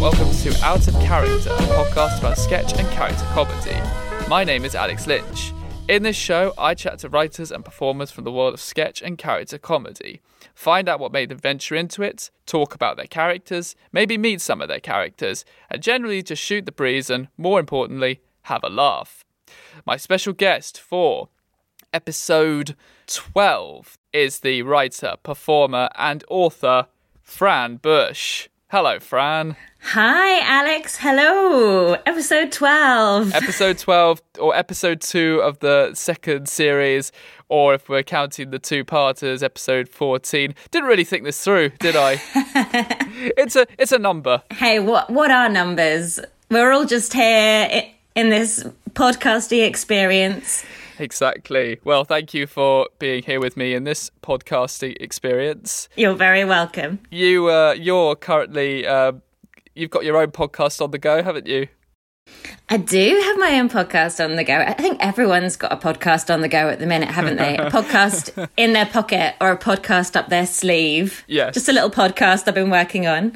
Welcome to Out of Character, a podcast about sketch and character comedy. My name is Alex Lynch. In this show, I chat to writers and performers from the world of sketch and character comedy, find out what made them venture into it, talk about their characters, maybe meet some of their characters, and generally just shoot the breeze and, more importantly, have a laugh. My special guest for episode 12 is the writer, performer, and author Fran Bush. Hello, Fran. Hi, Alex. Hello. Episode 12. Episode 12 or episode 2 of the second series, or if we're counting the two-parters, episode 14. Didn't really think this through, did I? It's a number. Hey, what are numbers? We're all just here in this podcasty experience. Exactly. Well, thank you for being here with me in this podcasting experience. You're very welcome. You're currently, you've got your own podcast on the go, haven't you? I do have my own podcast on the go. I think everyone's got a podcast on the go at the minute, haven't they? A podcast in their pocket or a podcast up their sleeve. Yes. Just a little podcast I've been working on.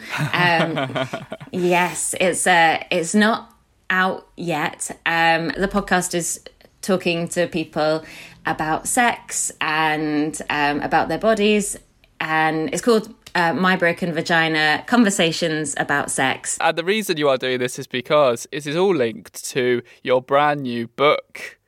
Yes, it's not out yet. The podcast is talking to people about sex and about their bodies. And it's called My Broken Vagina, Conversations About Sex. And the reason you are doing this is because it is all linked to your brand new book,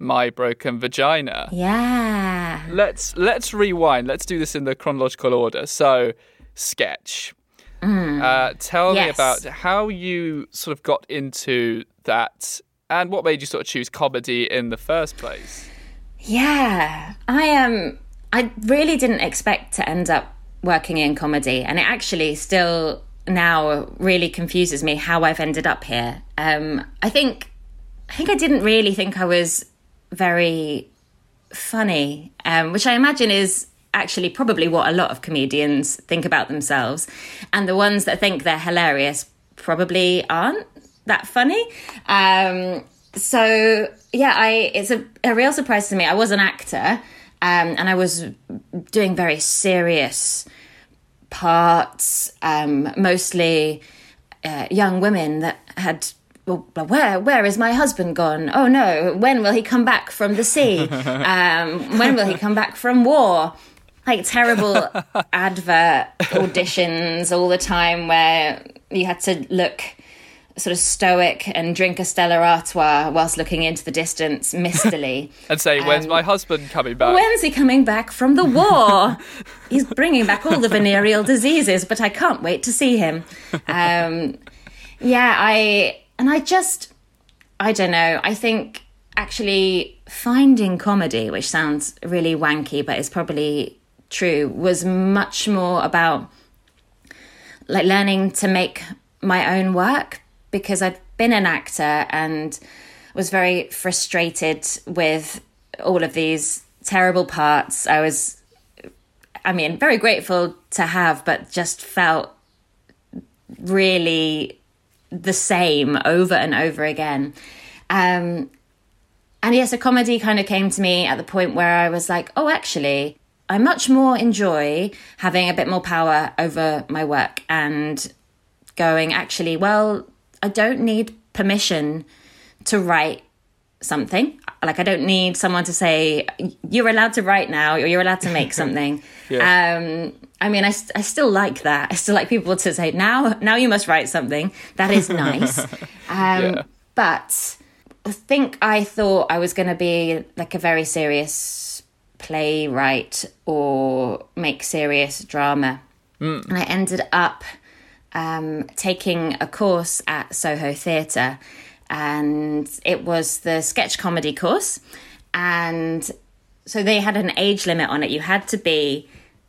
My Broken Vagina. Yeah. Let's rewind. Let's do this in the chronological order. So, sketch. Tell me about how you sort of got into that. And what made you sort of choose comedy in the first place? Yeah, I really didn't expect to end up working in comedy. And it actually still now really confuses me how I've ended up here. I think I didn't really think I was very funny, which I imagine is actually probably what a lot of comedians think about themselves. And the ones that think they're hilarious probably aren't that funny. It's a real surprise to me. I was an actor, and I was doing very serious parts, mostly young women that had, where is my husband gone? Oh no, when will he come back from the sea? When will he come back from war? Like terrible advert auditions all the time where you had to look sort of stoic and drink a Stella Artois whilst looking into the distance mistily. And say, when's my husband coming back? When's he coming back from the war? He's bringing back all the venereal diseases, but I can't wait to see him. I don't know. I think actually finding comedy, which sounds really wanky, but it's probably true, was much more about like learning to make my own work, because I'd been an actor and was very frustrated with all of these terrible parts. I was, very grateful to have, but just felt really the same over and over again. So comedy kind of came to me at the point where I was like, oh, actually, I much more enjoy having a bit more power over my work and going, actually, well, I don't need permission to write something. Like, I don't need someone to say, you're allowed to write now, or you're allowed to make something. I still like that. I still like people to say, now you must write something. That is nice. But I think I thought I was going to be like a very serious playwright or make serious drama. And I ended up taking a course at Soho Theatre, and it was the sketch comedy course. And so they had an age limit on it. You had to be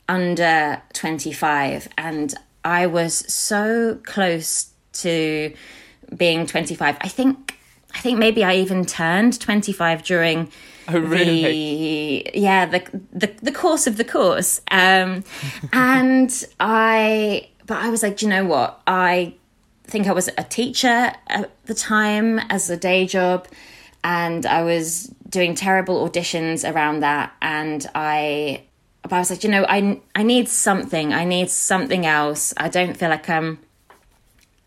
under 25. And I was so close to being 25. I think maybe I even turned 25 during the course of the course. But I was like, do you know what? I think I was a teacher at the time as a day job, and I was doing terrible auditions around that. But I was like, you know, I need something. I need something else. I don't feel like I'm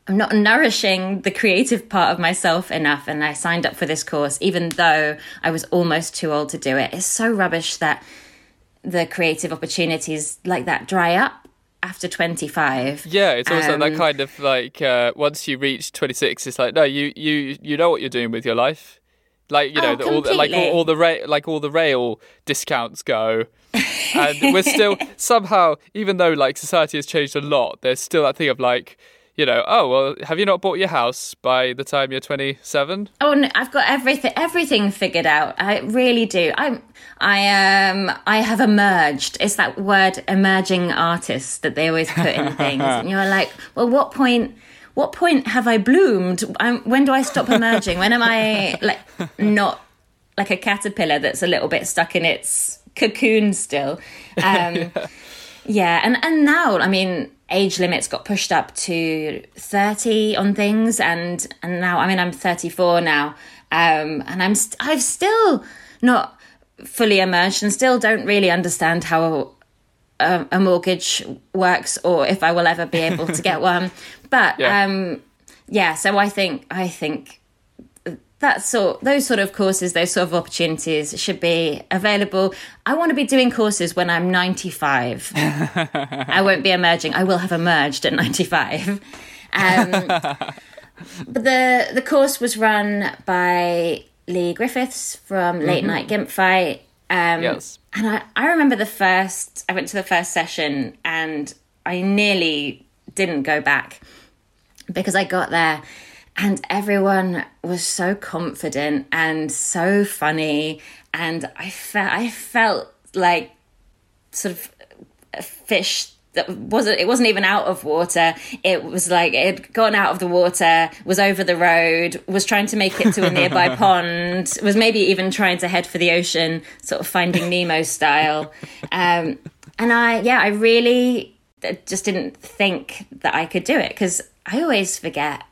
not nourishing the creative part of myself enough. And I signed up for this course, even though I was almost too old to do it. It's so rubbish that the creative opportunities like that dry up after 25. Yeah, it's also that kind of like once you reach 26, it's like, no, you know what you're doing with your life. Like, you know, all the rail discounts go. And we're still somehow, even though like society has changed a lot, there's still that thing of like, you know, oh, well, have you not bought your house by the time you're 27? Oh, no, I've got everything figured out. I really do. I have emerged. It's that word emerging artist that they always put in things. And you're like, well, what point have I bloomed? When do I stop emerging? When am I like not like a caterpillar that's a little bit stuck in its cocoon still? Yeah. And now, I mean, age limits got pushed up to 30 on things, and now, I mean, I'm 34 now, and I've still not fully emerged and still don't really understand how a mortgage works, or if I will ever be able to get one. But yeah. So I think that those sort of courses, those sort of opportunities should be available. I want to be doing courses when I'm 95. I won't be emerging. I will have emerged at 95. But the course was run by Lee Griffiths from Late Night Gimp Fight. Yes. And I remember I went to the first session and I nearly didn't go back because I got there and everyone was so confident and so funny. And I felt like sort of a fish that wasn't even out of water. It was like it had gone out of the water, was over the road, was trying to make it to a nearby pond, was maybe even trying to head for the ocean, sort of Finding Nemo style. I really just didn't think that I could do it, because I always forget,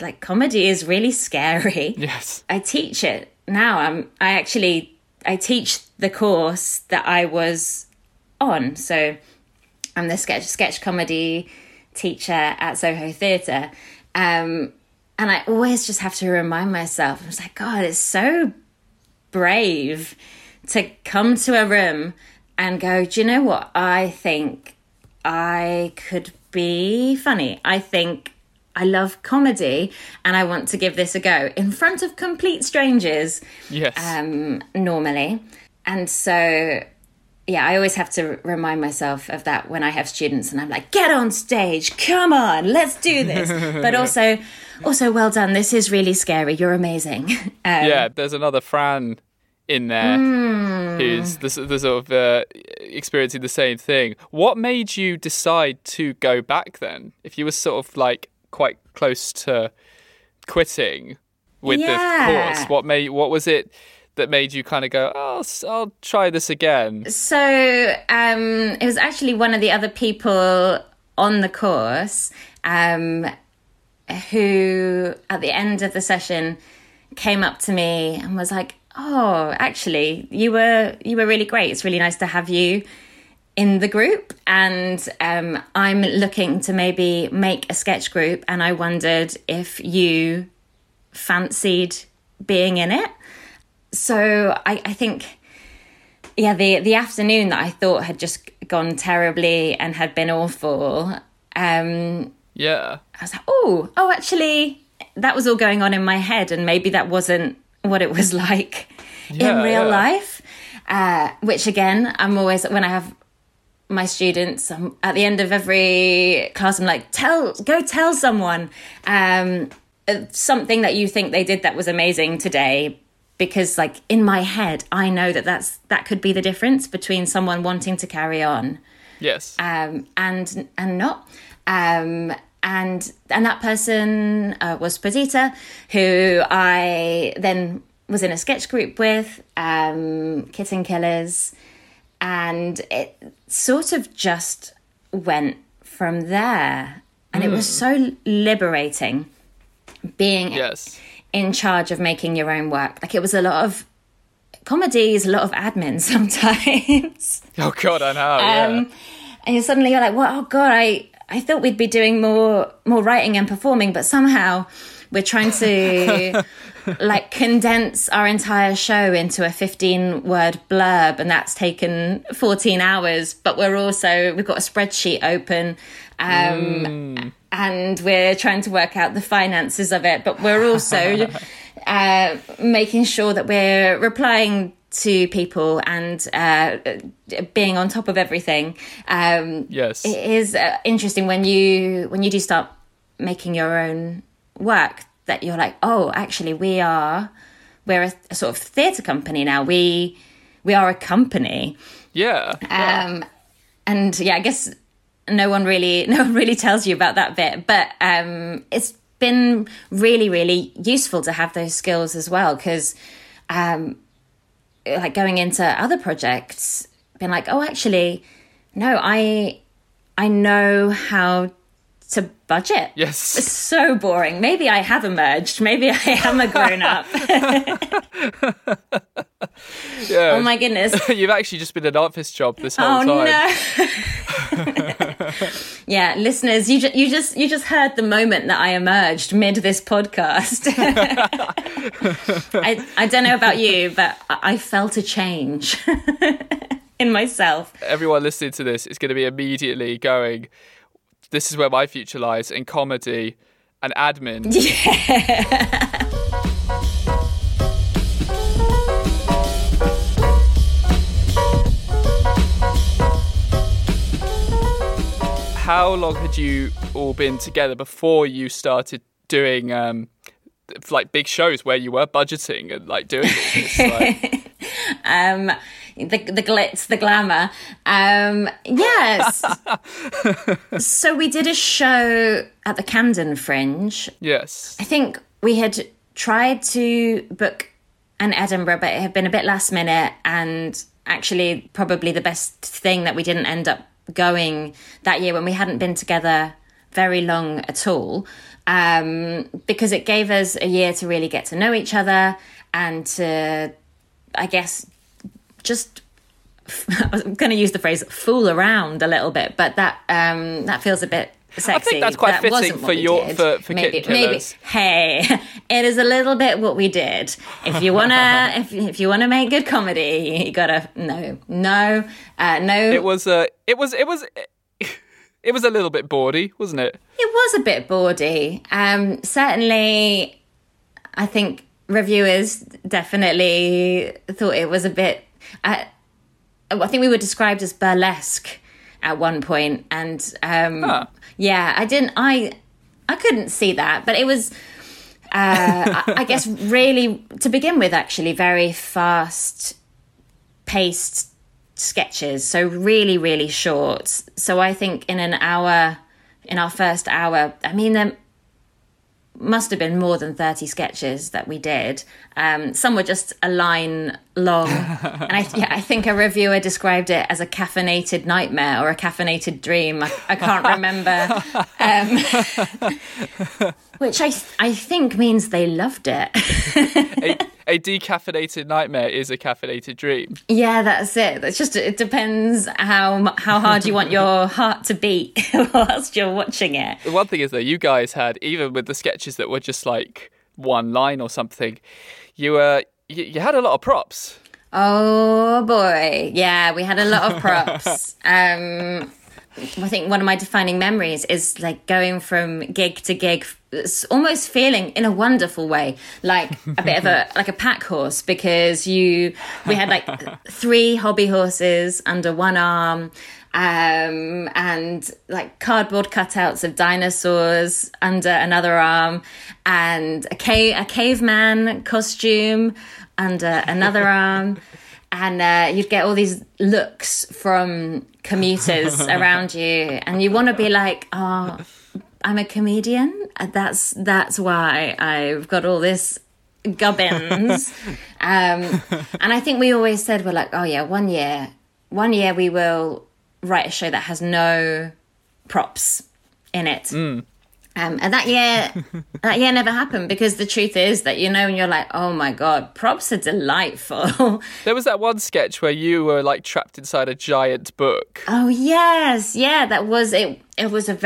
like, comedy is really scary. Yes. I teach it now. I teach the course that I was on. So I'm the sketch comedy teacher at Soho Theatre. And I always just have to remind myself, I was like, God, it's so brave to come to a room and go, do you know what? I think I could be funny. I think I love comedy and I want to give this a go in front of complete strangers. Yes. Normally. And so, yeah, I always have to remind myself of that when I have students and I'm like, get on stage, come on, let's do this. But also, well done. This is really scary. You're amazing. Yeah, there's another Fran in there who's the sort of experiencing the same thing. What made you decide to go back then? If you were sort of like quite close to quitting with the course, what was it that made you kind of go, oh, I'll try this again? So it was actually one of the other people on the course who at the end of the session came up to me and was like, oh, actually, you were really great. It's really nice to have you in the group. And I'm looking to maybe make a sketch group. And I wondered if you fancied being in it. So I think, yeah, the afternoon that I thought had just gone terribly and had been awful. I was like, oh, actually, that was all going on in my head. And maybe that wasn't what it was like in real life, which again, I'm always, when I have my students, at the end of every class, I'm like, go tell someone something that you think they did that was amazing today. Because like in my head, I know that could be the difference between someone wanting to carry on. Yes. And not. And that person was Pazita, who I then was in a sketch group with, Kitten Killers. And it sort of just went from there. And it was so liberating being in charge of making your own work. Like, it was a lot of comedies, a lot of admin sometimes. Oh, God, I know, yeah. And suddenly you're like, well, oh, God, I thought we'd be doing more writing and performing, but somehow we're trying to like condense our entire show into a 15-word blurb, and that's taken 14 hours. But we've got a spreadsheet open, and we're trying to work out the finances of it. But we're also making sure that we're replying to people and being on top of everything. Yes, it is interesting when you do start making your own work, that you're like, oh, actually we're a sort of theatre company now. We are a company. Yeah. And yeah, I guess no one really tells you about that bit, but it's been really, really useful to have those skills as well, because like going into other projects, being like, oh, actually, no, I know how to budget. Yes. It's so boring. Maybe I have emerged. Maybe I am a grown up. Yeah. Oh my goodness. You've actually just been an office job this whole time. Oh no. Yeah, listeners, you just heard the moment that I emerged mid this podcast. I don't know about you, but I felt a change in myself. Everyone listening to this is going to be immediately going, this is where my future lies, in comedy and admin. Yeah. How long had you all been together before you started doing like big shows where you were budgeting and like doing all this? Like... The glitz, the glamour. Yes. So we did a show at the Camden Fringe. Yes. I think we had tried to book an Edinburgh, but it had been a bit last minute, and actually probably the best thing that we didn't end up going that year when we hadn't been together very long at all, because it gave us a year to really get to know each other and to, I guess... just, I'm going to use the phrase "fool around" a little bit, but that feels a bit sexy. I think that's quite fitting for Kitten Killers. Hey, it is a little bit what we did. If you wanna, if you wanna make good comedy, you gotta no. It was a little bit bawdy, wasn't it? It was a bit bawdy. Certainly, I think reviewers definitely thought it was a bit. I think we were described as burlesque at one point, and yeah, I couldn't see that, but it was, I guess, really to begin with, actually very fast-paced sketches, so really, really short. So I think in our first hour, I mean, there must have been more than 30 sketches that we did. Some were just a line long. And I think a reviewer described it as a caffeinated nightmare or a caffeinated dream. I can't remember. Which I think means they loved it. A decaffeinated nightmare is a caffeinated dream. Yeah, that's it. That's just, it depends how hard you want your heart to beat whilst you're watching it. The one thing is, though, you guys had, even with the sketches that were just like one line or something, you had a lot of props. Oh boy, yeah, we had a lot of props. I think one of my defining memories is like going from gig to gig it's almost feeling in a wonderful way like a bit of a like a pack horse, because we had like three hobby horses under one arm, and like cardboard cutouts of dinosaurs under another arm, and a caveman costume under another arm. And you'd get all these looks from commuters around you, and you want to be like, oh, I'm a comedian. That's why I've got all this gubbins. And I think we always said, we're like, oh yeah, one year we will write a show that has no props in it. Mm. And that year never happened, because the truth is that, and you're like, oh my God, props are delightful. There was that one sketch where you were like trapped inside a giant book. Oh yes. Yeah. That was, it was a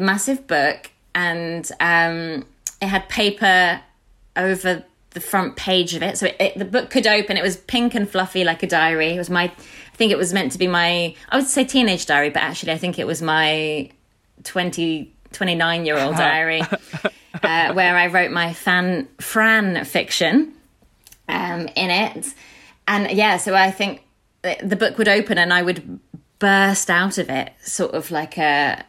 massive book, and it had paper over the front page of it. So the book could open. It was pink and fluffy like a diary. It was I think it was meant to be my, I would say teenage diary, but actually I think it was my 29-year-old diary, where I wrote my Fran fiction in it. And yeah, so I think the book would open and I would burst out of it, sort of like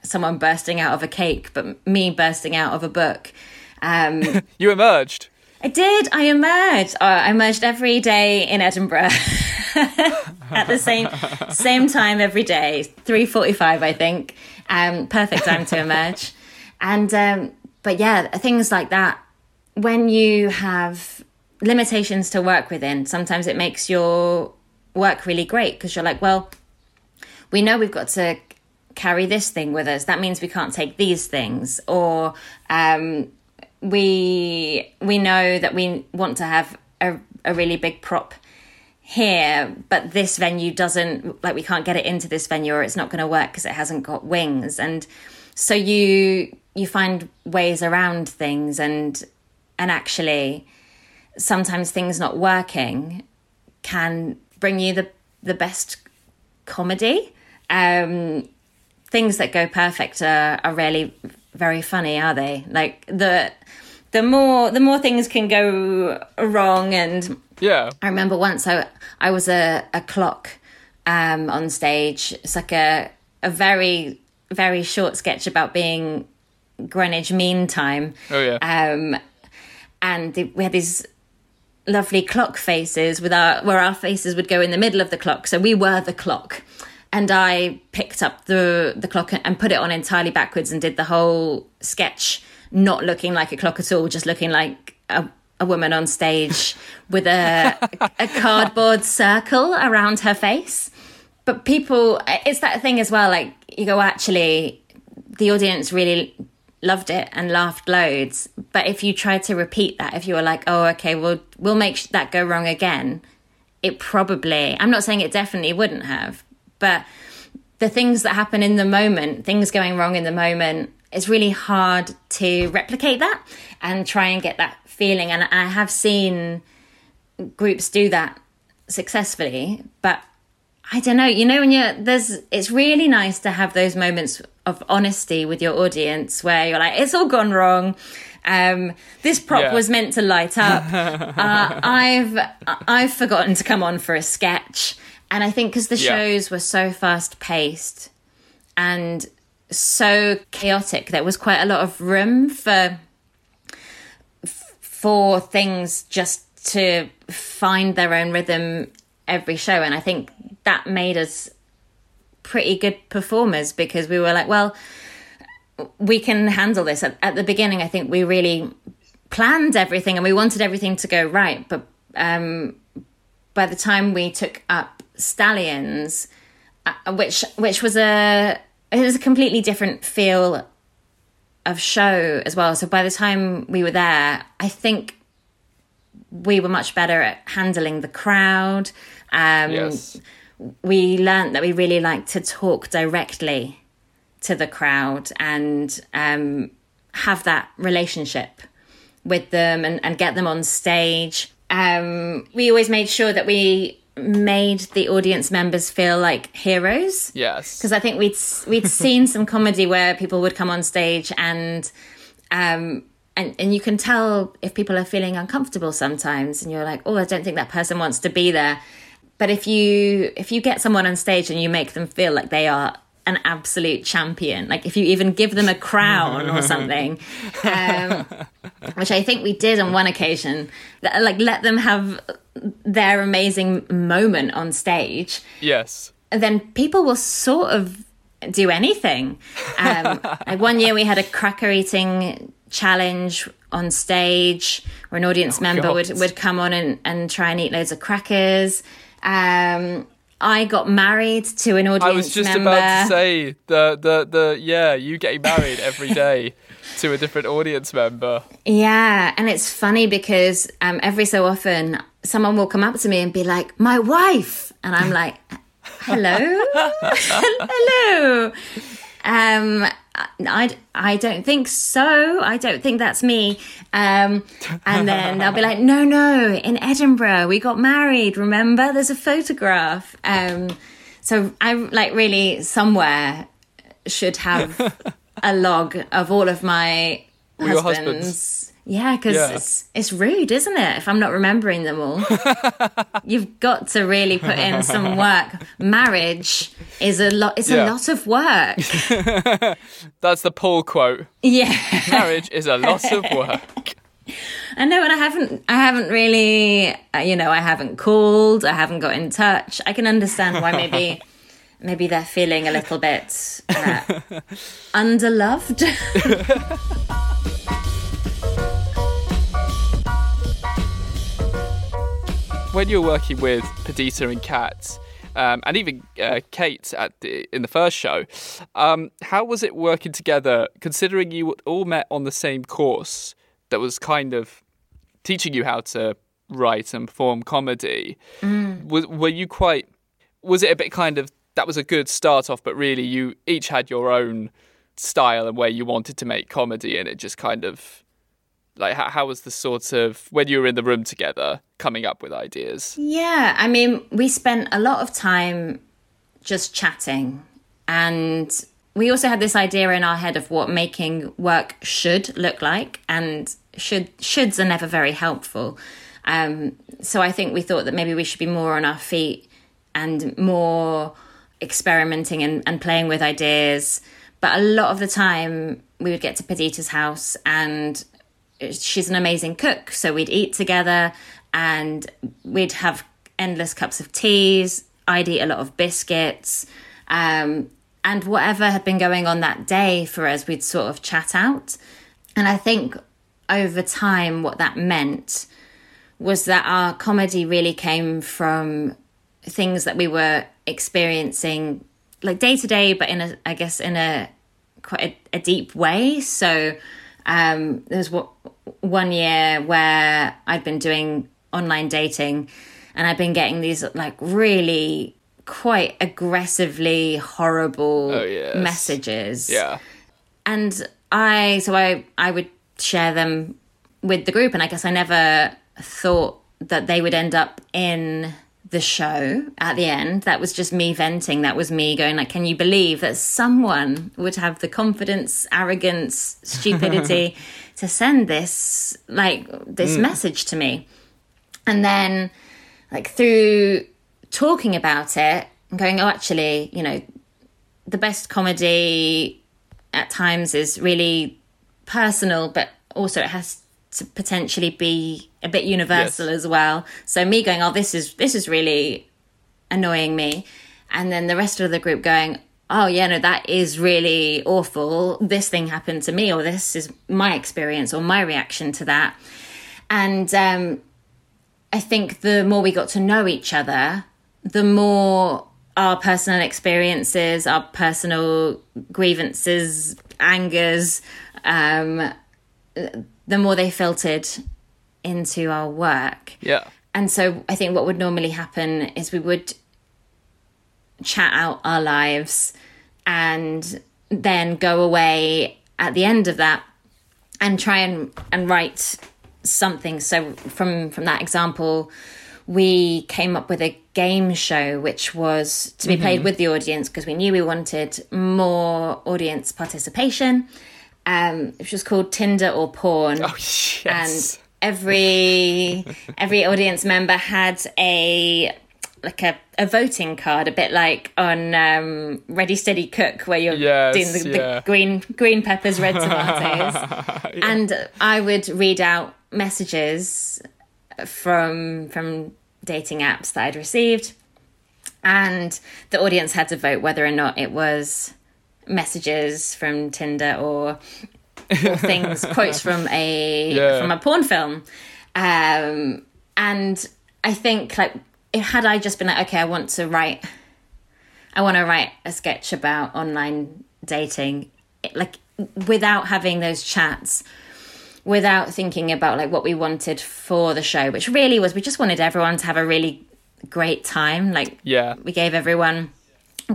someone bursting out of a cake, but me bursting out of a book. You emerged. I did. I emerged. I emerged every day in Edinburgh at the same time every day, 3:45, I think. Perfect time to emerge. And but yeah, things like that, when you have limitations to work within, sometimes it makes your work really great, because you're like, well, we know we've got to carry this thing with us, that means we can't take these things, or we know that we want to have a really big prop here, but this venue doesn't, like, we can't get it into this venue, or it's not going to work because it hasn't got wings. And so you find ways around things, and actually sometimes things not working can bring you the best comedy. Things that go perfect are really very funny, are they? Like the more things can go wrong. And yeah, I remember once I was a clock on stage. It's like a very, very short sketch about being Greenwich Mean Time. Oh yeah. And we had these lovely clock faces where our faces would go in the middle of the clock. So we were the clock, and I picked up the clock and put it on entirely backwards and did the whole sketch not looking like a clock at all, just looking like a woman on stage with a cardboard circle around her face. But people, it's that thing as well, like, you go, actually, the audience really loved it and laughed loads. But if you tried to repeat that, if you were like, oh, okay, we'll make that go wrong again, it probably, I'm not saying it definitely wouldn't have, but the things that happen in the moment, things going wrong in the moment, it's really hard to replicate that and try and get that feeling. And I have seen groups do that successfully, but I don't know, when it's really nice to have those moments of honesty with your audience where you're like, it's all gone wrong. This prop was meant to light up. I've forgotten to come on for a sketch. And I think because the shows were so fast paced and so chaotic, there was quite a lot of room for things just to find their own rhythm every show. And I think that made us pretty good performers, because we were like, well, we can handle this. At the beginning, I think we really planned everything and we wanted everything to go right, but by the time we took up Stallions, which was it was a completely different feel of show as well. So by the time we were there, I think we were much better at handling the crowd. Yes. We learned that we really like to talk directly to the crowd and have that relationship with them and get them on stage. We always made sure that we made the audience members feel like heroes. Yes. Because I think we'd seen some comedy where people would come on stage and And you can tell if people are feeling uncomfortable sometimes, and you're like, oh, I don't think that person wants to be there. But if you get someone on stage and you make them feel like they are an absolute champion, like if you even give them a crown or something, which I think we did on one occasion, like let them have their amazing moment on stage. Yes. And then people will sort of do anything. Like one year we had a cracker eating challenge on stage where an audience member would come on and try and eat loads of crackers. I got married to an audience member. I was just about to say you getting married every day to a different audience member. Yeah, and it's funny because every so often someone will come up to me and be like, my wife, and I'm like, hello, hello. I don't think so. I don't think that's me. And then they'll be like, no, in Edinburgh, we got married. Remember, there's a photograph. So I like really somewhere should have a log of all of my husbands. Yeah, because it's rude, isn't it? If I'm not remembering them all. You've got to really put in some work. Marriage is a lot. It's a lot of work. That's the Paul quote. Yeah, marriage is a lot of work. I know, and I haven't really, I haven't called. I haven't got in touch. I can understand why maybe they're feeling a little bit underloved. When you're working with Pazita and Kat, and even Kate in the first show, how was it working together, considering you all met on the same course that was kind of teaching you how to write and perform comedy? Mm. Was it a bit kind of, that was a good start off, but really you each had your own style and way you wanted to make comedy, and it just kind of... Like, how was the sort of, when you were in the room together, coming up with ideas? Yeah, I mean, we spent a lot of time just chatting. And we also had this idea in our head of what making work should look like. And shoulds are never very helpful. So I think we thought that maybe we should be more on our feet and more experimenting and playing with ideas. But a lot of the time, we would get to Pazita's house, and she's an amazing cook, so we'd eat together and we'd have endless cups of teas. I'd eat a lot of biscuits, and whatever had been going on that day for us, we'd sort of chat out. And I think over time what that meant was that our comedy really came from things that we were experiencing like day to day, but in a deep way. So there was one year where I'd been doing online dating, and I'd been getting these like really quite aggressively horrible messages. Yeah. And I would share them with the group, and I guess I never thought that they would end up in the show at the end. That was just me venting. That was me going like, can you believe that someone would have the confidence, arrogance, stupidity to send this message to me? And then like through talking about it and going, oh, actually, the best comedy at times is really personal, but also it has to potentially be a bit universal as well. So me going, oh, this is really annoying me, and then the rest of the group going, oh yeah, no, that is really awful, this thing happened to me, or this is my experience or my reaction to that. And I think the more we got to know each other, the more our personal experiences, our personal grievances, angers, the more they filtered into our work. Yeah. And so I think what would normally happen is we would chat out our lives and then go away at the end of that and try and write something. So from that example, we came up with a game show, which was to be played with the audience, because we knew we wanted more audience participation. which was called Tinder or Porn. Oh, yes. And every audience member had a voting card, a bit like on Ready Steady Cook, where you're doing the green peppers, red tomatoes. Yeah. And I would read out messages from dating apps that I'd received, and the audience had to vote whether or not it was messages from Tinder or things, quotes from a porn film. And I think, like, had I just been like, okay, I want to write a sketch about online dating, like, without having those chats, without thinking about like what we wanted for the show, which really was, we just wanted everyone to have a really great time. Like, yeah, we gave everyone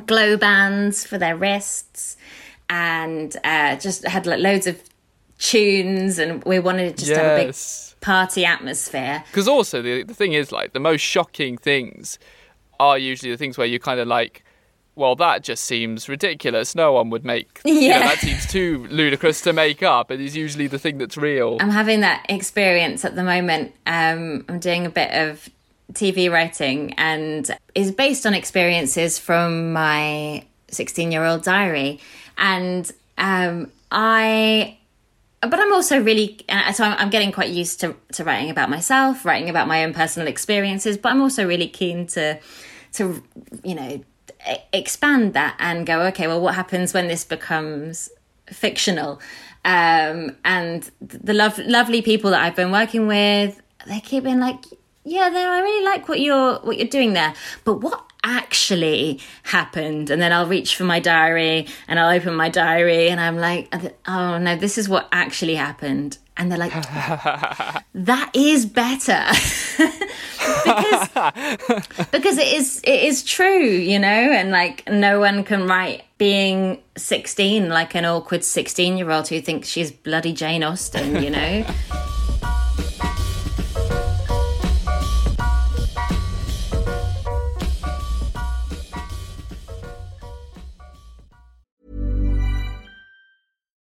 glow bands for their wrists and just had like loads of tunes, and we wanted to just have a big party atmosphere. Because also the thing is, like, the most shocking things are usually the things where you kind of like, well, that just seems ridiculous, no one would make that seems too ludicrous to make up. It is usually the thing that's real. I'm having that experience at the moment. I'm doing a bit of TV writing, and is based on experiences from my 16-year-old diary, and but I'm also I'm getting quite used to writing about myself, writing about my own personal experiences, but I'm also really keen to expand that and go, okay, well, what happens when this becomes fictional? And the lovely people that I've been working with, they keep being like, yeah, I really like what you're doing there, but what actually happened? And then I'll reach for my diary and I'll open my diary and I'm like, oh no, this is what actually happened. And they're like, that is better. because it is true, you know, and like, no one can write being 16 like an awkward 16-year-old who thinks she's bloody Jane Austen, you know.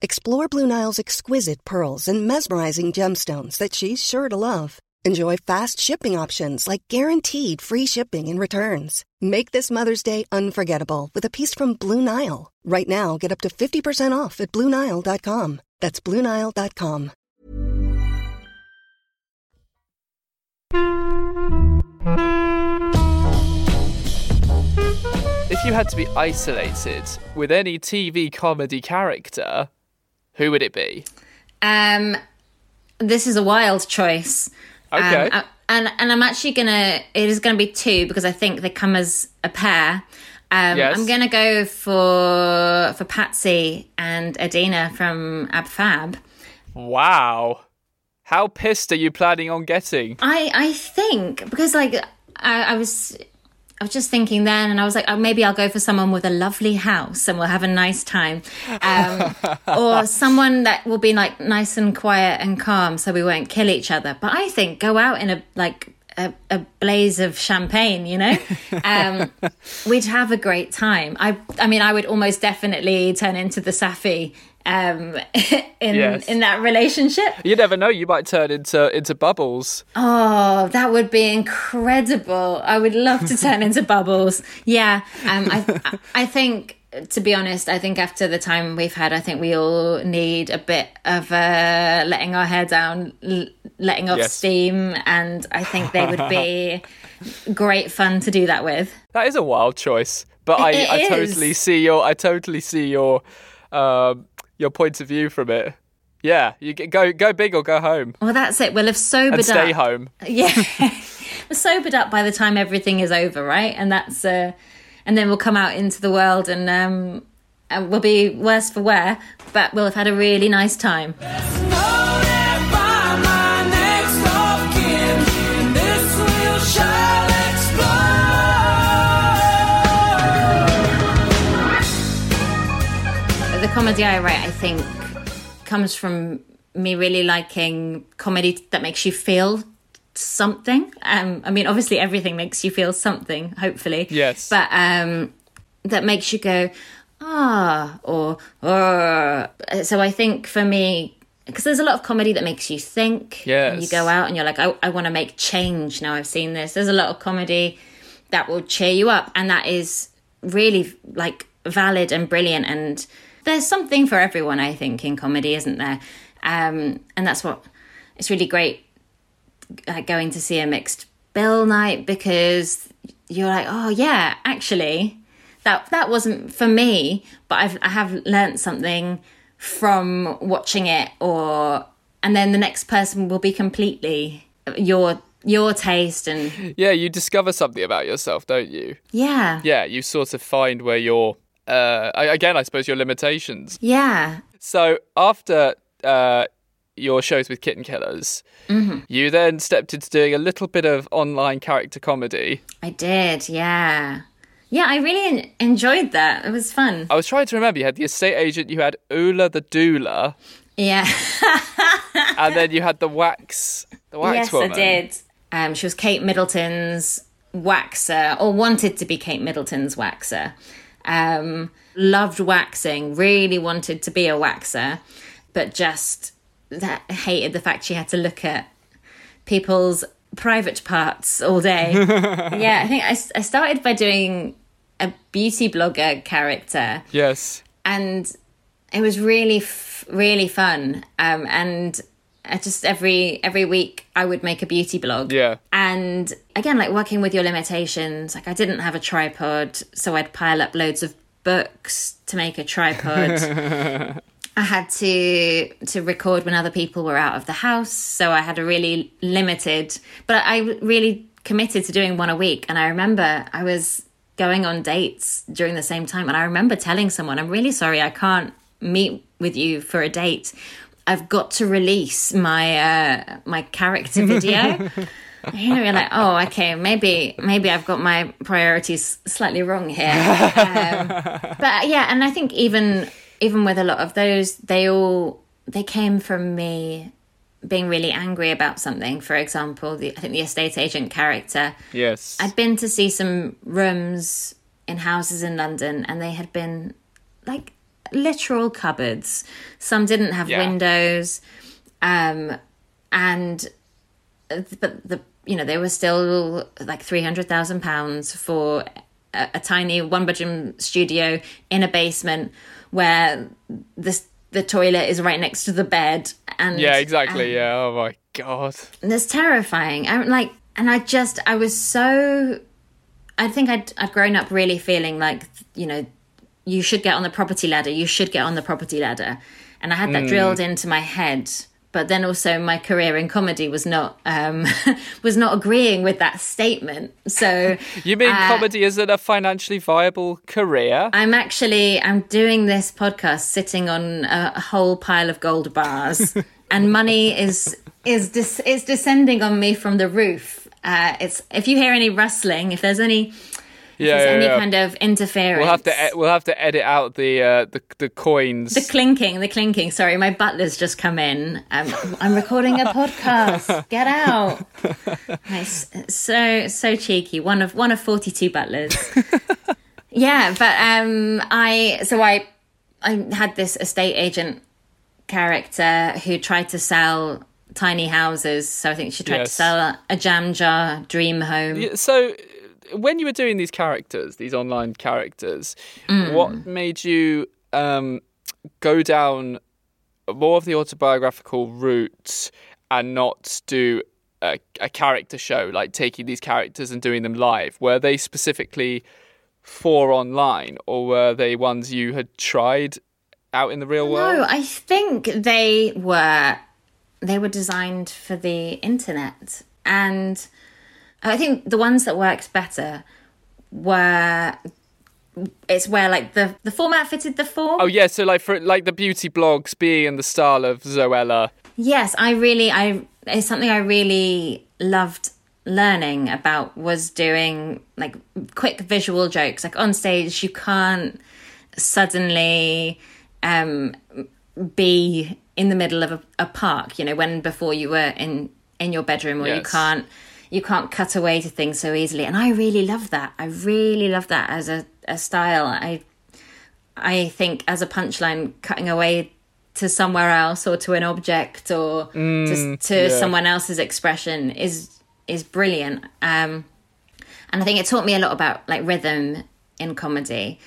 Explore Blue Nile's exquisite pearls and mesmerizing gemstones that she's sure to love. Enjoy fast shipping options like guaranteed free shipping and returns. Make this Mother's Day unforgettable with a piece from Blue Nile. Right now, get up to 50% off at BlueNile.com. That's BlueNile.com. If you had to be isolated with any TV comedy character, who would it be? This is a wild choice. Okay. And I'm actually it is going to be two, because I think they come as a pair. Yes. I'm going to go for Patsy and Adina from Ab Fab. Wow. How pissed are you planning on getting? I think, because like I was just thinking then, and I was like, oh, maybe I'll go for someone with a lovely house and we'll have a nice time. Or someone that will be like nice and quiet and calm so we won't kill each other. But I think go out in a blaze of champagne, you know? We'd have a great time. I mean, I would almost definitely turn into the Safi in that relationship. You never know, you might turn into Bubbles. Oh, that would be incredible. I would love to turn into Bubbles. Yeah. I think, to be honest, I think after the time we've had, I think we all need a bit of letting our hair down, letting off steam, and I think they would be great fun to do that with. That is a wild choice, but I totally see your point of view from it. Yeah, you go big or go home. Well, that's it. We'll have sobered up. Stay home. Yeah. We're sobered up by the time everything is over, right? And that's and then we'll come out into the world and we'll be worse for wear, but we'll have had a really nice time. The comedy I write, I think, comes from me really liking comedy that makes you feel something. I mean, obviously everything makes you feel something, hopefully. Yes. But that makes you go, ah, or, oh. So I think for me, because there's a lot of comedy that makes you think. Yes. And you go out and you're like, I want to make change now I've seen this. There's a lot of comedy that will cheer you up. And that is really, like, valid and brilliant, and there's something for everyone, I think, in comedy, isn't there? And that's what it's really great, going to see a mixed bill night, because you're like, oh yeah, actually that wasn't for me, but I have learnt something from watching it, and then the next person will be completely your taste. And yeah, you discover something about yourself, don't you? Yeah, you sort of find where you're again, I suppose, your limitations. Yeah. So after your shows with Kitten Killers, mm-hmm. you then stepped into doing a little bit of online character comedy. I did, yeah. Yeah, I really enjoyed that. It was fun. I was trying to remember, you had The Estate Agent, you had Ula the Doula. Yeah. And then you had the wax yes, woman. Yes, I did. She was Kate Middleton's waxer, or wanted to be Kate Middleton's waxer. Loved waxing, really wanted to be a waxer, but just that hated the fact she had to look at people's private parts all day. Yeah, I think I started by doing a beauty blogger character. Yes. And it was really, really fun. And I just every week I would make a beauty blog. Yeah. And again, like, working with your limitations, like, I didn't have a tripod, so I'd pile up loads of books to make a tripod. I had to record when other people were out of the house, so I had a really limited, but I really committed to doing one a week. And I remember I was going on dates during the same time, and I remember telling someone, I'm really sorry I can't meet with you for a date, I've got to release my character video. You know, you're like, oh, okay, maybe I've got my priorities slightly wrong here. But yeah, and I think even with a lot of those, they came from me being really angry about something. For example, I think the estate agent character. Yes, I'd been to see some rooms in houses in London, and they had been like literal cupboards. Some didn't have windows, but you know, they were still like £300,000 for a tiny one-bedroom studio in a basement where the toilet is right next to the bed. And yeah, exactly. And yeah, oh my god, that's terrifying. I'm like, and I was so, I think I'd grown up really feeling like, you know, you should get on the property ladder. You should get on the property ladder. And I had that drilled into my head. But then also my career in comedy was not was not agreeing with that statement. So you mean comedy isn't a financially viable career? I'm doing this podcast sitting on a whole pile of gold bars, and money is descending on me from the roof. It's, if you hear any rustling, if there's any. Yeah, any kind of interference. We'll have to edit out the coins. The clinking. Sorry, my butler's just come in. I'm recording a podcast. Get out. Nice. So cheeky. One of 42 butlers. Yeah, but I had this estate agent character who tried to sell tiny houses. So I think she tried to sell a jam jar dream home. Yeah, so when you were doing these characters, these online characters, what made you go down more of the autobiographical route and not do a character show, like taking these characters and doing them live? Were they specifically for online, or were they ones you had tried out in the real world? No, I think they were designed for the internet. And I think the ones that worked better were... It's where, like, the format fitted the form. Oh, yeah, so, like, for like the beauty blogs being in the style of Zoella. Yes, it's something I really loved learning about was doing, like, quick visual jokes. Like, on stage, you can't suddenly be in the middle of a park, you know, when before you were in your bedroom, or yes. you can't cut away to things so easily. And I really love that. I really love that as a style. I think as a punchline, cutting away to somewhere else or to an object or to someone else's expression is brilliant. And I think it taught me a lot about, like, rhythm in comedy.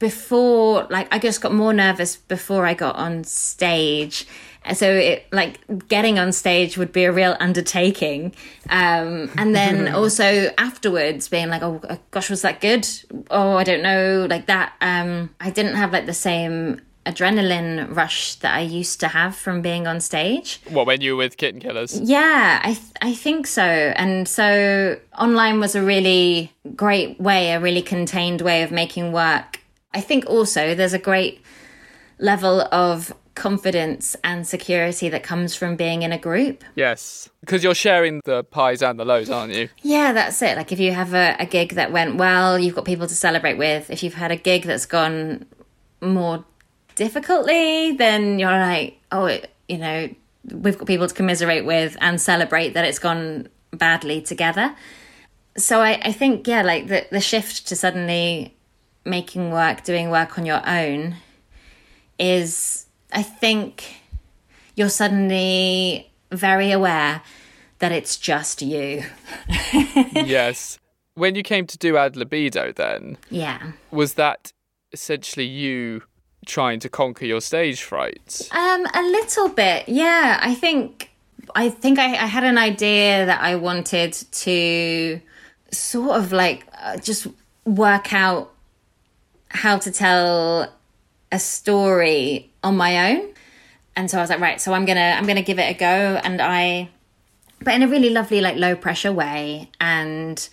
Before, like, I just got more nervous before I got on stage. So it, like, getting on stage would be a real undertaking. And then also afterwards being like, oh gosh, was that good? Oh, I don't know, like that. I didn't have, like, the same adrenaline rush that I used to have from being on stage. What, when you were with Kitten Killers? Yeah, I think so. And so online was a really great way, a really contained way of making work. I think also there's a great level of confidence and security that comes from being in a group. Yes, because you're sharing the highs and the lows, aren't you? Yeah, that's it. Like, if you have a gig that went well, you've got people to celebrate with. If you've had a gig that's gone more difficultly, then you're like, oh, you know, we've got people to commiserate with and celebrate that it's gone badly together. So I think, yeah, like the shift to suddenly making work, doing work on your own is, I think you're suddenly very aware that it's just you. Yes. When you came to do Ad Libido then, yeah, was that essentially you trying to conquer your stage fright? A little bit, yeah. I think I had an idea that I wanted to sort of, like, just work out how to tell a story on my own. And so I was like, right, so I'm gonna give it a go. And but in a really lovely, like, low pressure way. And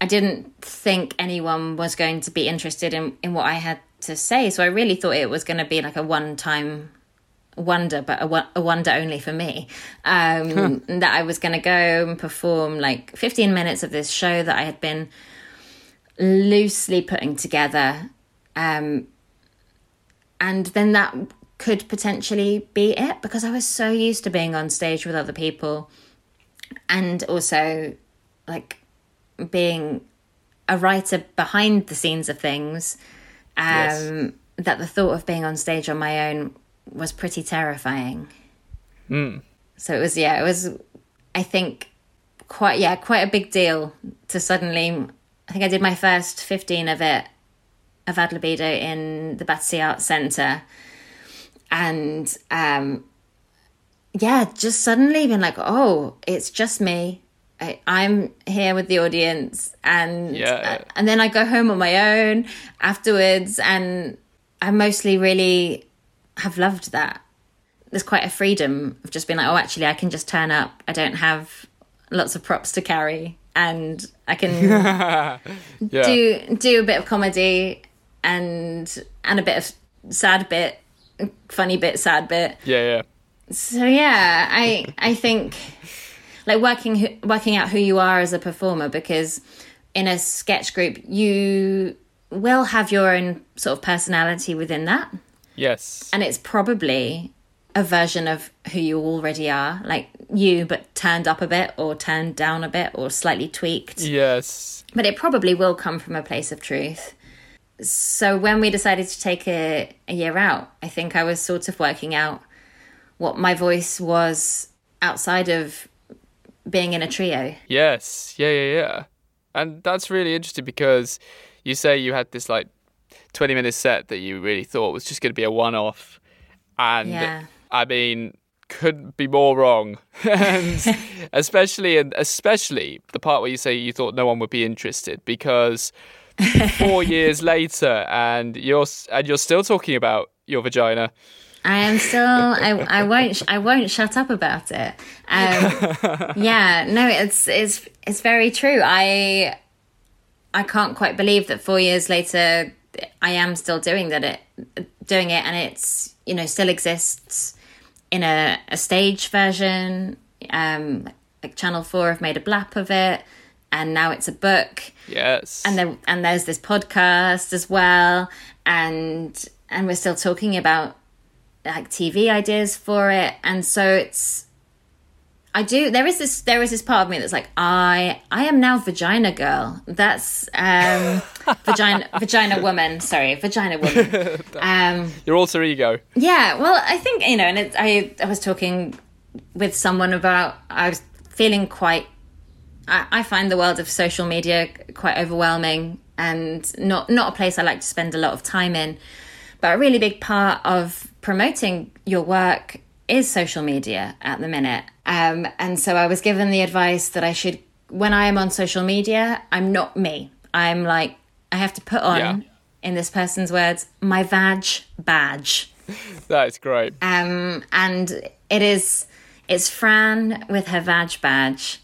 I didn't think anyone was going to be interested in what I had to say. So I really thought it was going to be like a one-time wonder, but a wonder only for me. That I was going to go and perform like 15 minutes of this show that I had been loosely putting together. And then that could potentially be it, because I was so used to being on stage with other people, and also, like, being a writer behind the scenes of things, yes, that the thought of being on stage on my own was pretty terrifying. So it was I think quite a big deal to suddenly, I think I did my first 15 of Ad Libido in the Battersea Arts Centre, and just suddenly being like, oh, it's just me. I'm here with the audience, and then I go home on my own afterwards, and I mostly really have loved that. There's quite a freedom of just being like, oh, actually, I can just turn up. I don't have lots of props to carry, and I can do a bit of comedy and a bit of sad bit, funny bit, sad bit. Yeah. So yeah, I think, like, working out who you are as a performer, because in a sketch group, you will have your own sort of personality within that. Yes. And it's probably a version of who you already are, like you, but turned up a bit or turned down a bit or slightly tweaked. Yes. But it probably will come from a place of truth. So when we decided to take a year out, I think I was sort of working out what my voice was outside of being in a trio. Yes. Yeah. And that's really interesting, because you say you had this, like, 20-minute set that you really thought was just going to be a one-off. And I mean, couldn't be more wrong. And especially the part where you say you thought no one would be interested, because 4 years later, and you're still talking about your vagina? I am still. I won't shut up about it. Yeah. No. It's very true. I can't quite believe that 4 years later I am still doing it, and it's, you know, still exists in a stage version. Like Channel 4 have made a blap of it, and now it's a book. Yes. And there's this podcast as well, and we're still talking about like TV ideas for it, and so it's. There is this part of me that's like, I am now vagina girl. That's vagina woman. Sorry, vagina woman. Your alter ego. Yeah, well, I think, you know, and I was talking with someone about, I was feeling quite. I find the world of social media quite overwhelming and not a place I like to spend a lot of time in. But a really big part of promoting your work is social media at the minute. And so I was given the advice that I should, when I am on social media, I'm not me. I'm like, I have to put on, in this person's words, my vag badge. That's great. And it's Fran with her vag badge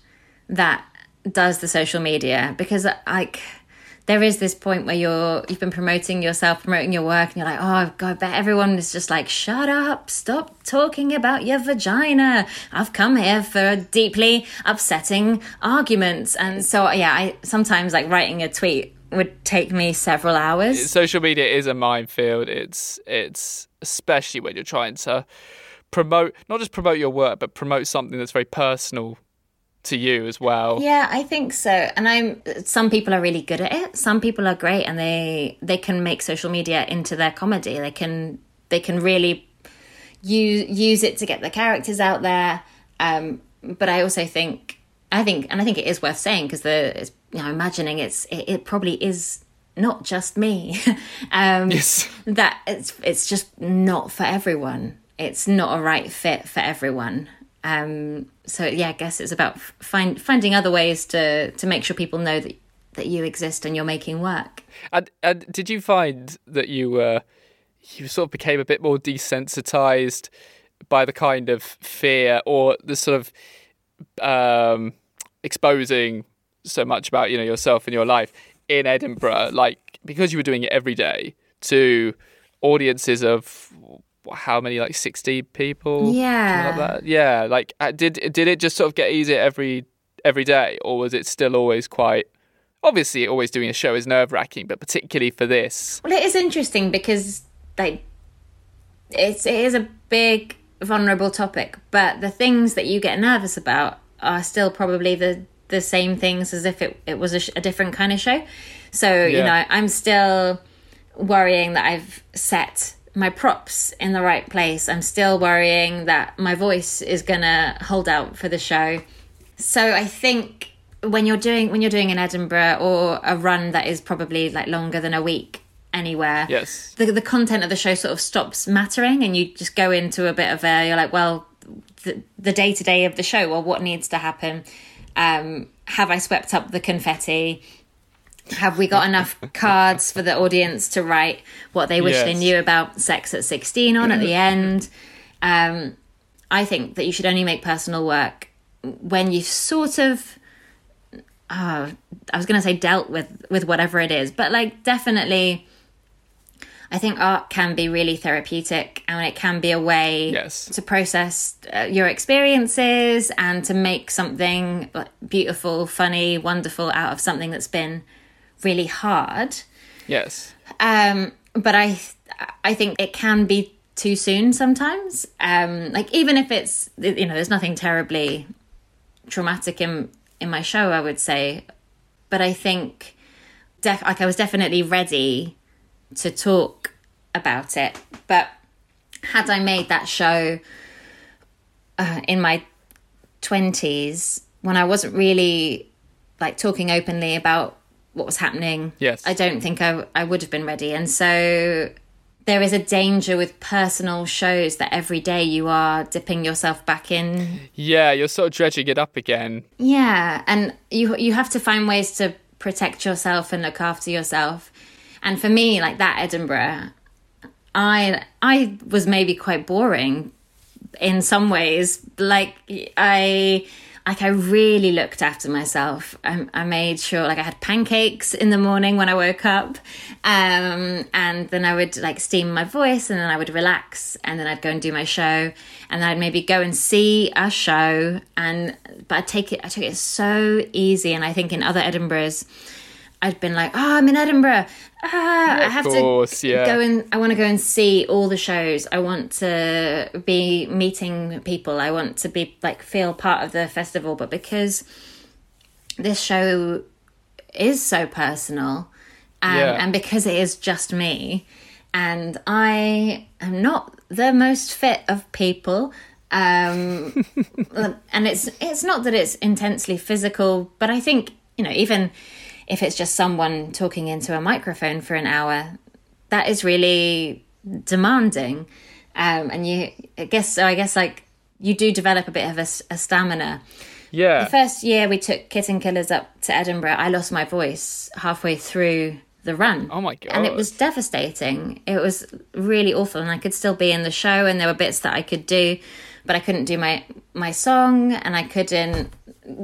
that does the social media, because like there is this point where you've been promoting yourself, promoting your work, and you're like, oh God, I bet everyone is just like, shut up, stop talking about your vagina. I've come here for deeply upsetting arguments. And so, yeah, I sometimes like writing a tweet would take me several hours. Social media is a minefield. It's especially when you're trying to promote, not just promote your work, but promote something that's very personal to you as well. Yeah, I think so. And some people are really good at it. Some people are great, and they can make social media into their comedy. They can really use it to get their characters out there. But I also think it is worth saying, because it probably is not just me. Yes. That it's just not for everyone. It's not a right fit for everyone. So yeah, I guess it's about finding other ways to make sure people know that you exist and you're making work. And did you find that you sort of became a bit more desensitized by the kind of fear or the sort of exposing so much about, you know, yourself and your life in Edinburgh, like because you were doing it every day to audiences of how many, like 60 people? Yeah. Like that? Yeah. Like, did it just sort of get easier every day, or was it still always quite? Obviously, always doing a show is nerve wracking, but particularly for this. Well, it is interesting because like it is a big vulnerable topic, but the things that you get nervous about are still probably the same things as if it was a different kind of show. So you know, I'm still worrying that I've set my props in the right place. I'm still worrying that my voice is gonna hold out for the show. So I think when you're doing in Edinburgh, or a run that is probably like longer than a week anywhere, yes, the content of the show sort of stops mattering, and you just go into a bit of a, you're like, well, the day-to-day of the show, or what needs to happen. Have I swept up the confetti? Have we got enough cards for the audience to write what they wish they knew about sex at 16 on at the end? I think that you should only make personal work when you've sort of, I was going to say dealt with whatever it is, but like definitely I think art can be really therapeutic, and it can be a way to process your experiences and to make something beautiful, funny, wonderful out of something that's been really hard. Yes. But I think it can be too soon sometimes. Like even if it's, you know, there's nothing terribly traumatic in my show, I would say, but I think I was definitely ready to talk about it. But had I made that show in my 20s, when I wasn't really like talking openly about what was happening, I don't think I would have been ready. And so there is a danger with personal shows that every day you are dipping yourself back in. Yeah, you're sort of dredging it up again. Yeah, and you have to find ways to protect yourself and look after yourself. And for me, like that Edinburgh, I was maybe quite boring in some ways. Like I really looked after myself. I made sure, like, I had pancakes in the morning when I woke up, and then I would like steam my voice, and then I would relax, and then I'd go and do my show, and then I'd maybe go and see a show, but I took it so easy. And I think in other Edinburghs, I'd been like, oh, I'm in Edinburgh. I have to go and I want to go and see all the shows. I want to be meeting people. I want to be like feel part of the festival. But because this show is so personal and because it is just me, and I am not the most fit of people. And it's not that it's intensely physical, but I think, you know, even if it's just someone talking into a microphone for an hour, that is really demanding. I guess like you do develop a bit of a stamina. Yeah. The first year we took Kitten Killers up to Edinburgh, I lost my voice halfway through the run. Oh my God. And it was devastating. It was really awful. And I could still be in the show, and there were bits that I could do, but I couldn't do my song, and I couldn't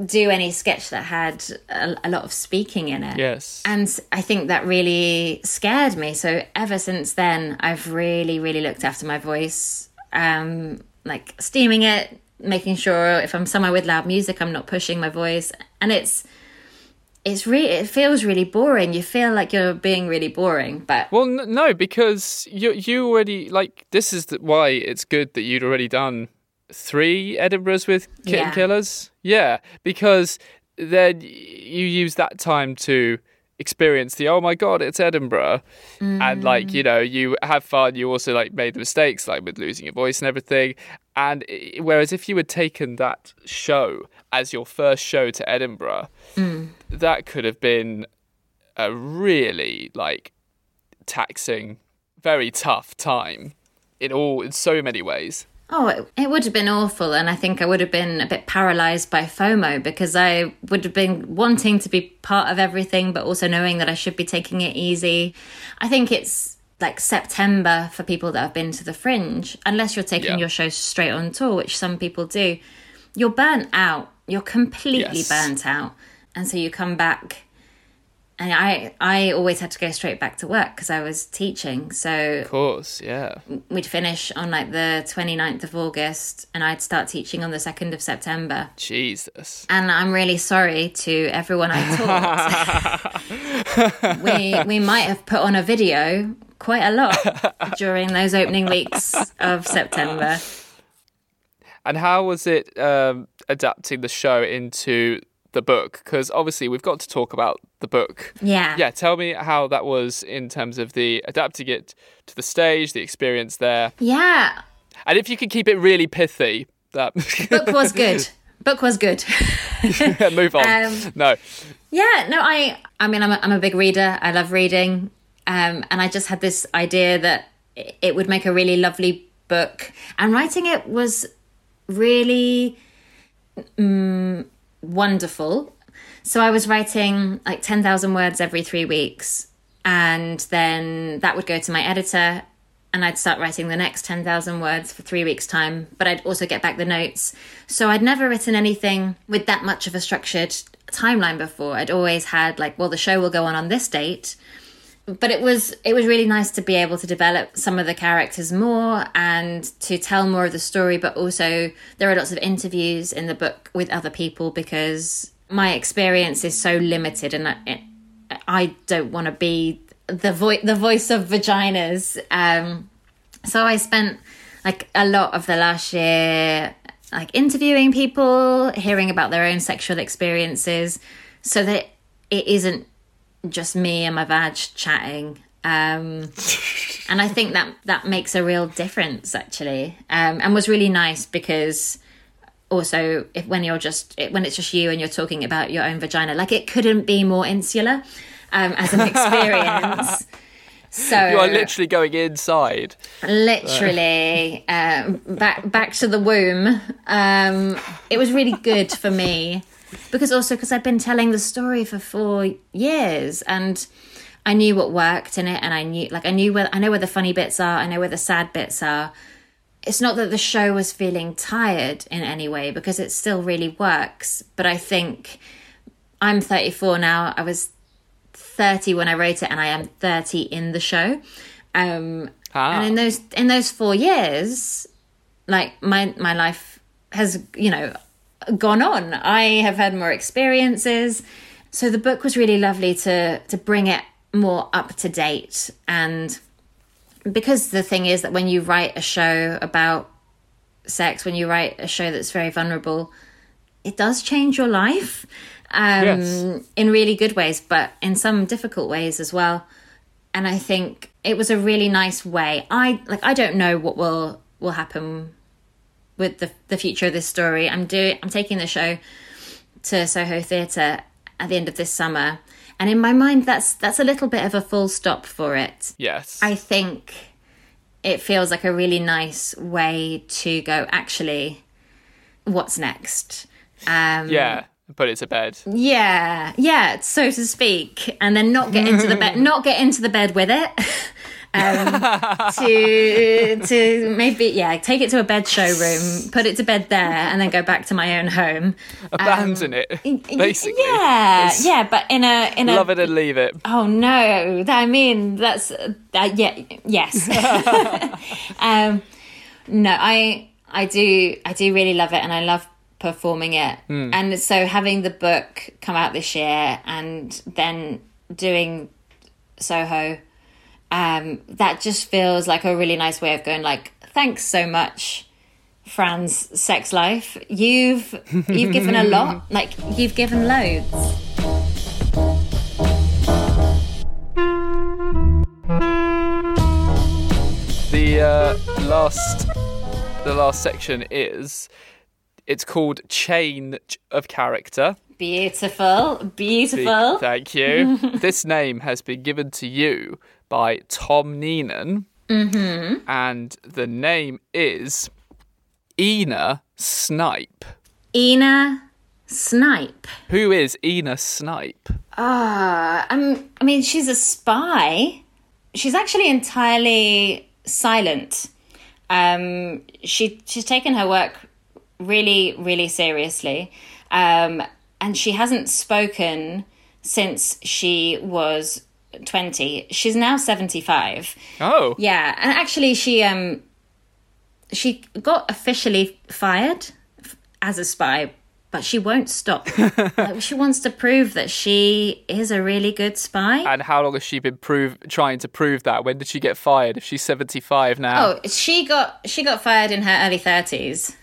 do any sketch that had a lot of speaking in it. Yes. And I think that really scared me. So ever since then, I've really, really looked after my voice, like steaming it, making sure if I'm somewhere with loud music, I'm not pushing my voice. And it feels really boring. You feel like you're being really boring, but well, no, because you already, like, this is why it's good that you'd already done 3 Edinburghs with Kitten Killers. Yeah, because then you use that time to experience the, oh my God, it's Edinburgh. And like, you know, you have fun. You also like made mistakes, like with losing your voice and everything. And whereas if you had taken that show as your first show to Edinburgh, that could have been a really like taxing, very tough time in so many ways. Oh, it would have been awful. And I think I would have been a bit paralysed by FOMO, because I would have been wanting to be part of everything, but also knowing that I should be taking it easy. I think it's like September for people that have been to the Fringe, unless you're taking your show straight on tour, which some people do. You're burnt out. You're completely burnt out. And so you come back, and I always had to go straight back to work because I was teaching. So of course, yeah. We'd finish on like the 29th of August, and I'd start teaching on the 2nd of September. Jesus. And I'm really sorry to everyone I taught. We might have put on a video quite a lot during those opening weeks of September. And how was it adapting the show into the book? Because obviously we've got to talk about the book. Yeah, tell me how that was in terms of the adapting it to the stage, the experience there. Yeah. And if you could keep it really pithy, that book was good. Move on. I'm a big reader. I love reading, and I just had this idea that it would make a really lovely book, and writing it was really wonderful. So I was writing like 10,000 words every 3 weeks, and then that would go to my editor, and I'd start writing the next 10,000 words for 3 weeks' time, but I'd also get back the notes. So I'd never written anything with that much of a structured timeline before. I'd always had like, well, the show will go on this date, but it was really nice to be able to develop some of the characters more and to tell more of the story. But also there are lots of interviews in the book with other people, because my experience is so limited, and I don't want to be the voice of vaginas. So I spent like a lot of the last year like interviewing people, hearing about their own sexual experiences, so that it isn't just me and my vag chatting, and I think that makes a real difference, actually, and was really nice, because also when it's just you and you're talking about your own vagina, like, it couldn't be more insular as an experience. So you are literally going inside, literally back to the womb. It was really good for me. Because I've been telling the story for 4 years, and I knew what worked in it, and I know where the funny bits are, I know where the sad bits are. It's not that the show was feeling tired in any way, because it still really works. But I think I'm 34 now. I was 30 when I wrote it, and I am 30 in the show. And in those 4 years, like my life has, you know, gone on. I have had more experiences. So the book was really lovely to bring it more up to date. And because the thing is that when you write a show about sex, when you write a show that's very vulnerable, it does change your life in really good ways, but in some difficult ways as well. And I think it was a really nice way. I don't know what will happen with the future of this story. I'm taking the show to Soho Theatre at the end of this summer. And in my mind, that's a little bit of a full stop for it. Yes. I think it feels like a really nice way to go, actually, what's next? Put it to bed. Yeah, so to speak. And then not get into the bed with it. To maybe, take it to a bed showroom, put it to bed there, and then go back to my own home. Abandon it, basically. Yeah, but in a love it and leave it. Oh no, I mean that's yes. No, I do really love it, and I love performing it, and so having the book come out this year, and then doing Soho. That just feels like a really nice way of going, like, thanks so much, Fran's sex life. You've given a lot, like you've given loads. The last section is, it's called Change of Character. Beautiful. Thank you. This name has been given to you by Tom Neenan, and the name is Ina Snipe. Who is Ina Snipe? I mean, she's a spy. She's actually entirely silent. She's taken her work really, really seriously, and she hasn't spoken since she was 20. She's now 75. Oh. Yeah, and actually she got officially fired as a spy, but she won't stop. Like, she wants to prove that she is a really good spy. And how long has she been trying to prove that? When did she get fired? If she's 75 now. Oh, she got fired in her early 30s.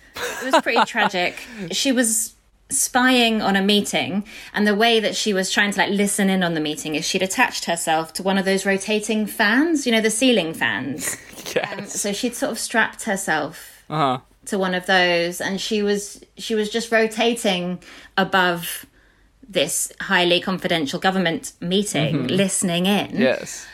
It was pretty tragic. She was spying on a meeting, and the way that she was trying to, like, listen in on the meeting is she'd attached herself to one of those rotating fans, you know, the ceiling fans. Yes. So she'd sort of strapped herself to one of those, and she was just rotating above this highly confidential government meeting, listening in. Yes.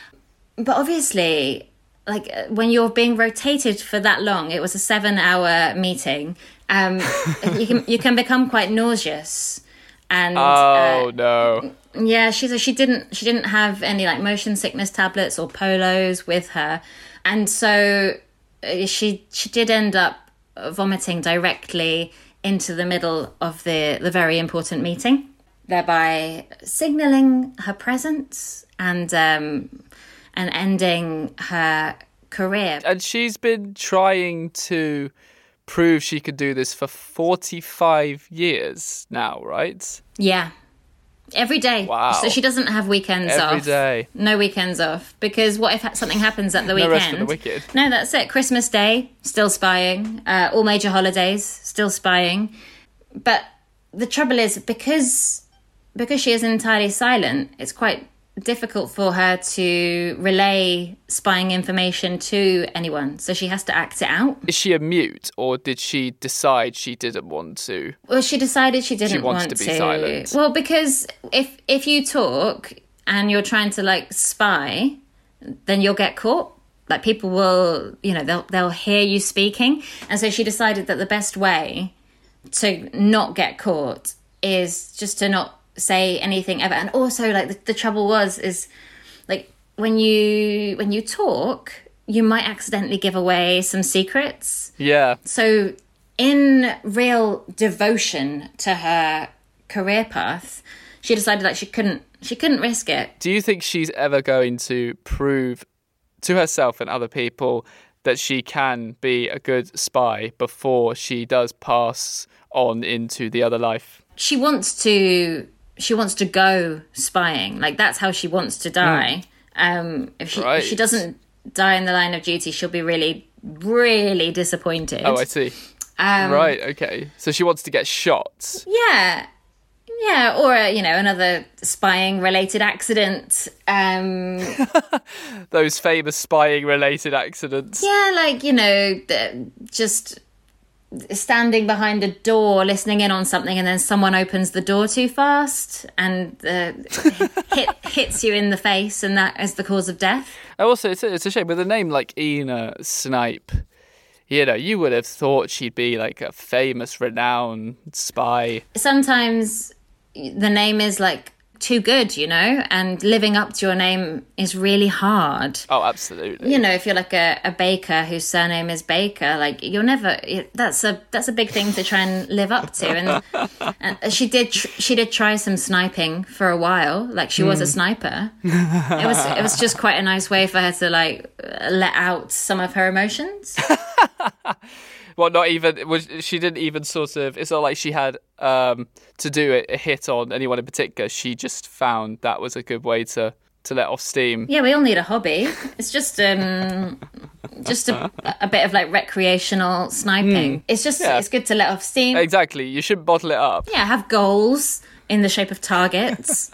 But obviously, like, when you're being rotated for that long, it was a 7-hour meeting. You can become quite nauseous, and no, yeah, she didn't have any, like, motion sickness tablets or polos with her, and so she did end up vomiting directly into the middle of the very important meeting, thereby signalling her presence and ending her career. And she's been trying to prove she could do this for 45 years now, right? Yeah. Every day. Wow. So she doesn't have weekends off. Every day. No weekends off. Because what if something happens at the weekend? No rest for the wicked. No, that's it. Christmas Day, still spying. All major holidays, still spying. But the trouble is, because she is entirely silent, it's quite difficult for her to relay spying information to anyone, so she has to act it out. Is she a mute, or did she decide she didn't want to? Well, she decided she didn't want to. She wants to be silent. Well, because if you talk and you're trying to, like, spy, then you'll get caught. Like, people will, you know, they'll hear you speaking. And so she decided that the best way to not get caught is just to not say anything ever. And also, like, the trouble was like when you talk, you might accidentally give away some secrets. Yeah. So in real devotion to her career path, she decided that she couldn't risk it. Do you think she's ever going to prove to herself and other people that she can be a good spy before she does pass on into the other life? She wants to go spying. Like, that's how she wants to die. If she doesn't die in the line of duty, she'll be really, really disappointed. Oh, I see. Right, okay. So she wants to get shot. Yeah. Yeah, or, another spying-related accident. Those famous spying-related accidents. Yeah, just standing behind a door, listening in on something, and then someone opens the door too fast and hits you in the face, and that is the cause of death. Also, it's a shame. With a name like Ina Snipe, you would have thought she'd be like a famous, renowned spy. Sometimes the name is like too good, and living up to your name is really hard. Oh, absolutely. If you're like a baker whose surname is Baker, that's a big thing to try and live up to. And she did try some sniping for a while. Like, she was a sniper. It was just quite a nice way for her to let out some of her emotions. Well, she didn't even sort of, it's not like she had to do a hit on anyone in particular. She just found that was a good way to let off steam. Yeah, we all need a hobby. It's just a bit of recreational sniping. It's just, it's good to let off steam. Exactly. You shouldn't bottle it up. Yeah, have goals in the shape of targets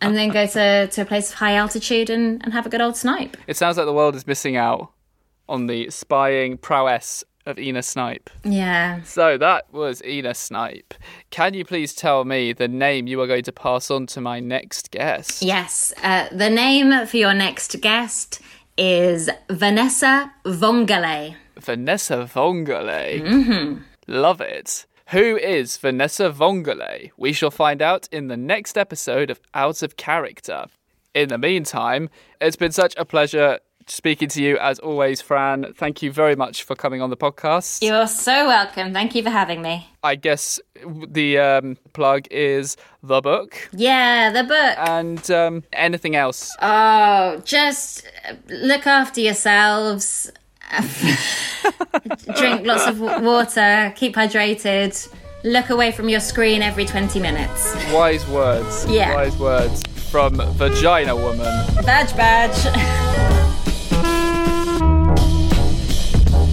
and then go to a place of high altitude and have a good old snipe. It sounds like the world is missing out on the spying prowess of Ina Snipe. Yeah. So that was Ina Snipe. Can you please tell me the name you are going to pass on to my next guest? Yes. The name for your next guest is Vanessa Vongole. Vanessa Vongole. Mm-hmm. Love it. Who is Vanessa Vongole? We shall find out in the next episode of Out of Character. In the meantime, it's been such a pleasure speaking to you as always, Fran. Thank you very much for coming on the podcast. You're so welcome. Thank you for having me. I guess the plug is the book. Yeah, the book. And anything else? Oh, just look after yourselves. Drink lots of water. Keep hydrated. Look away from your screen every 20 minutes. Wise words. Yeah. Wise words from Vagina Woman. Badge.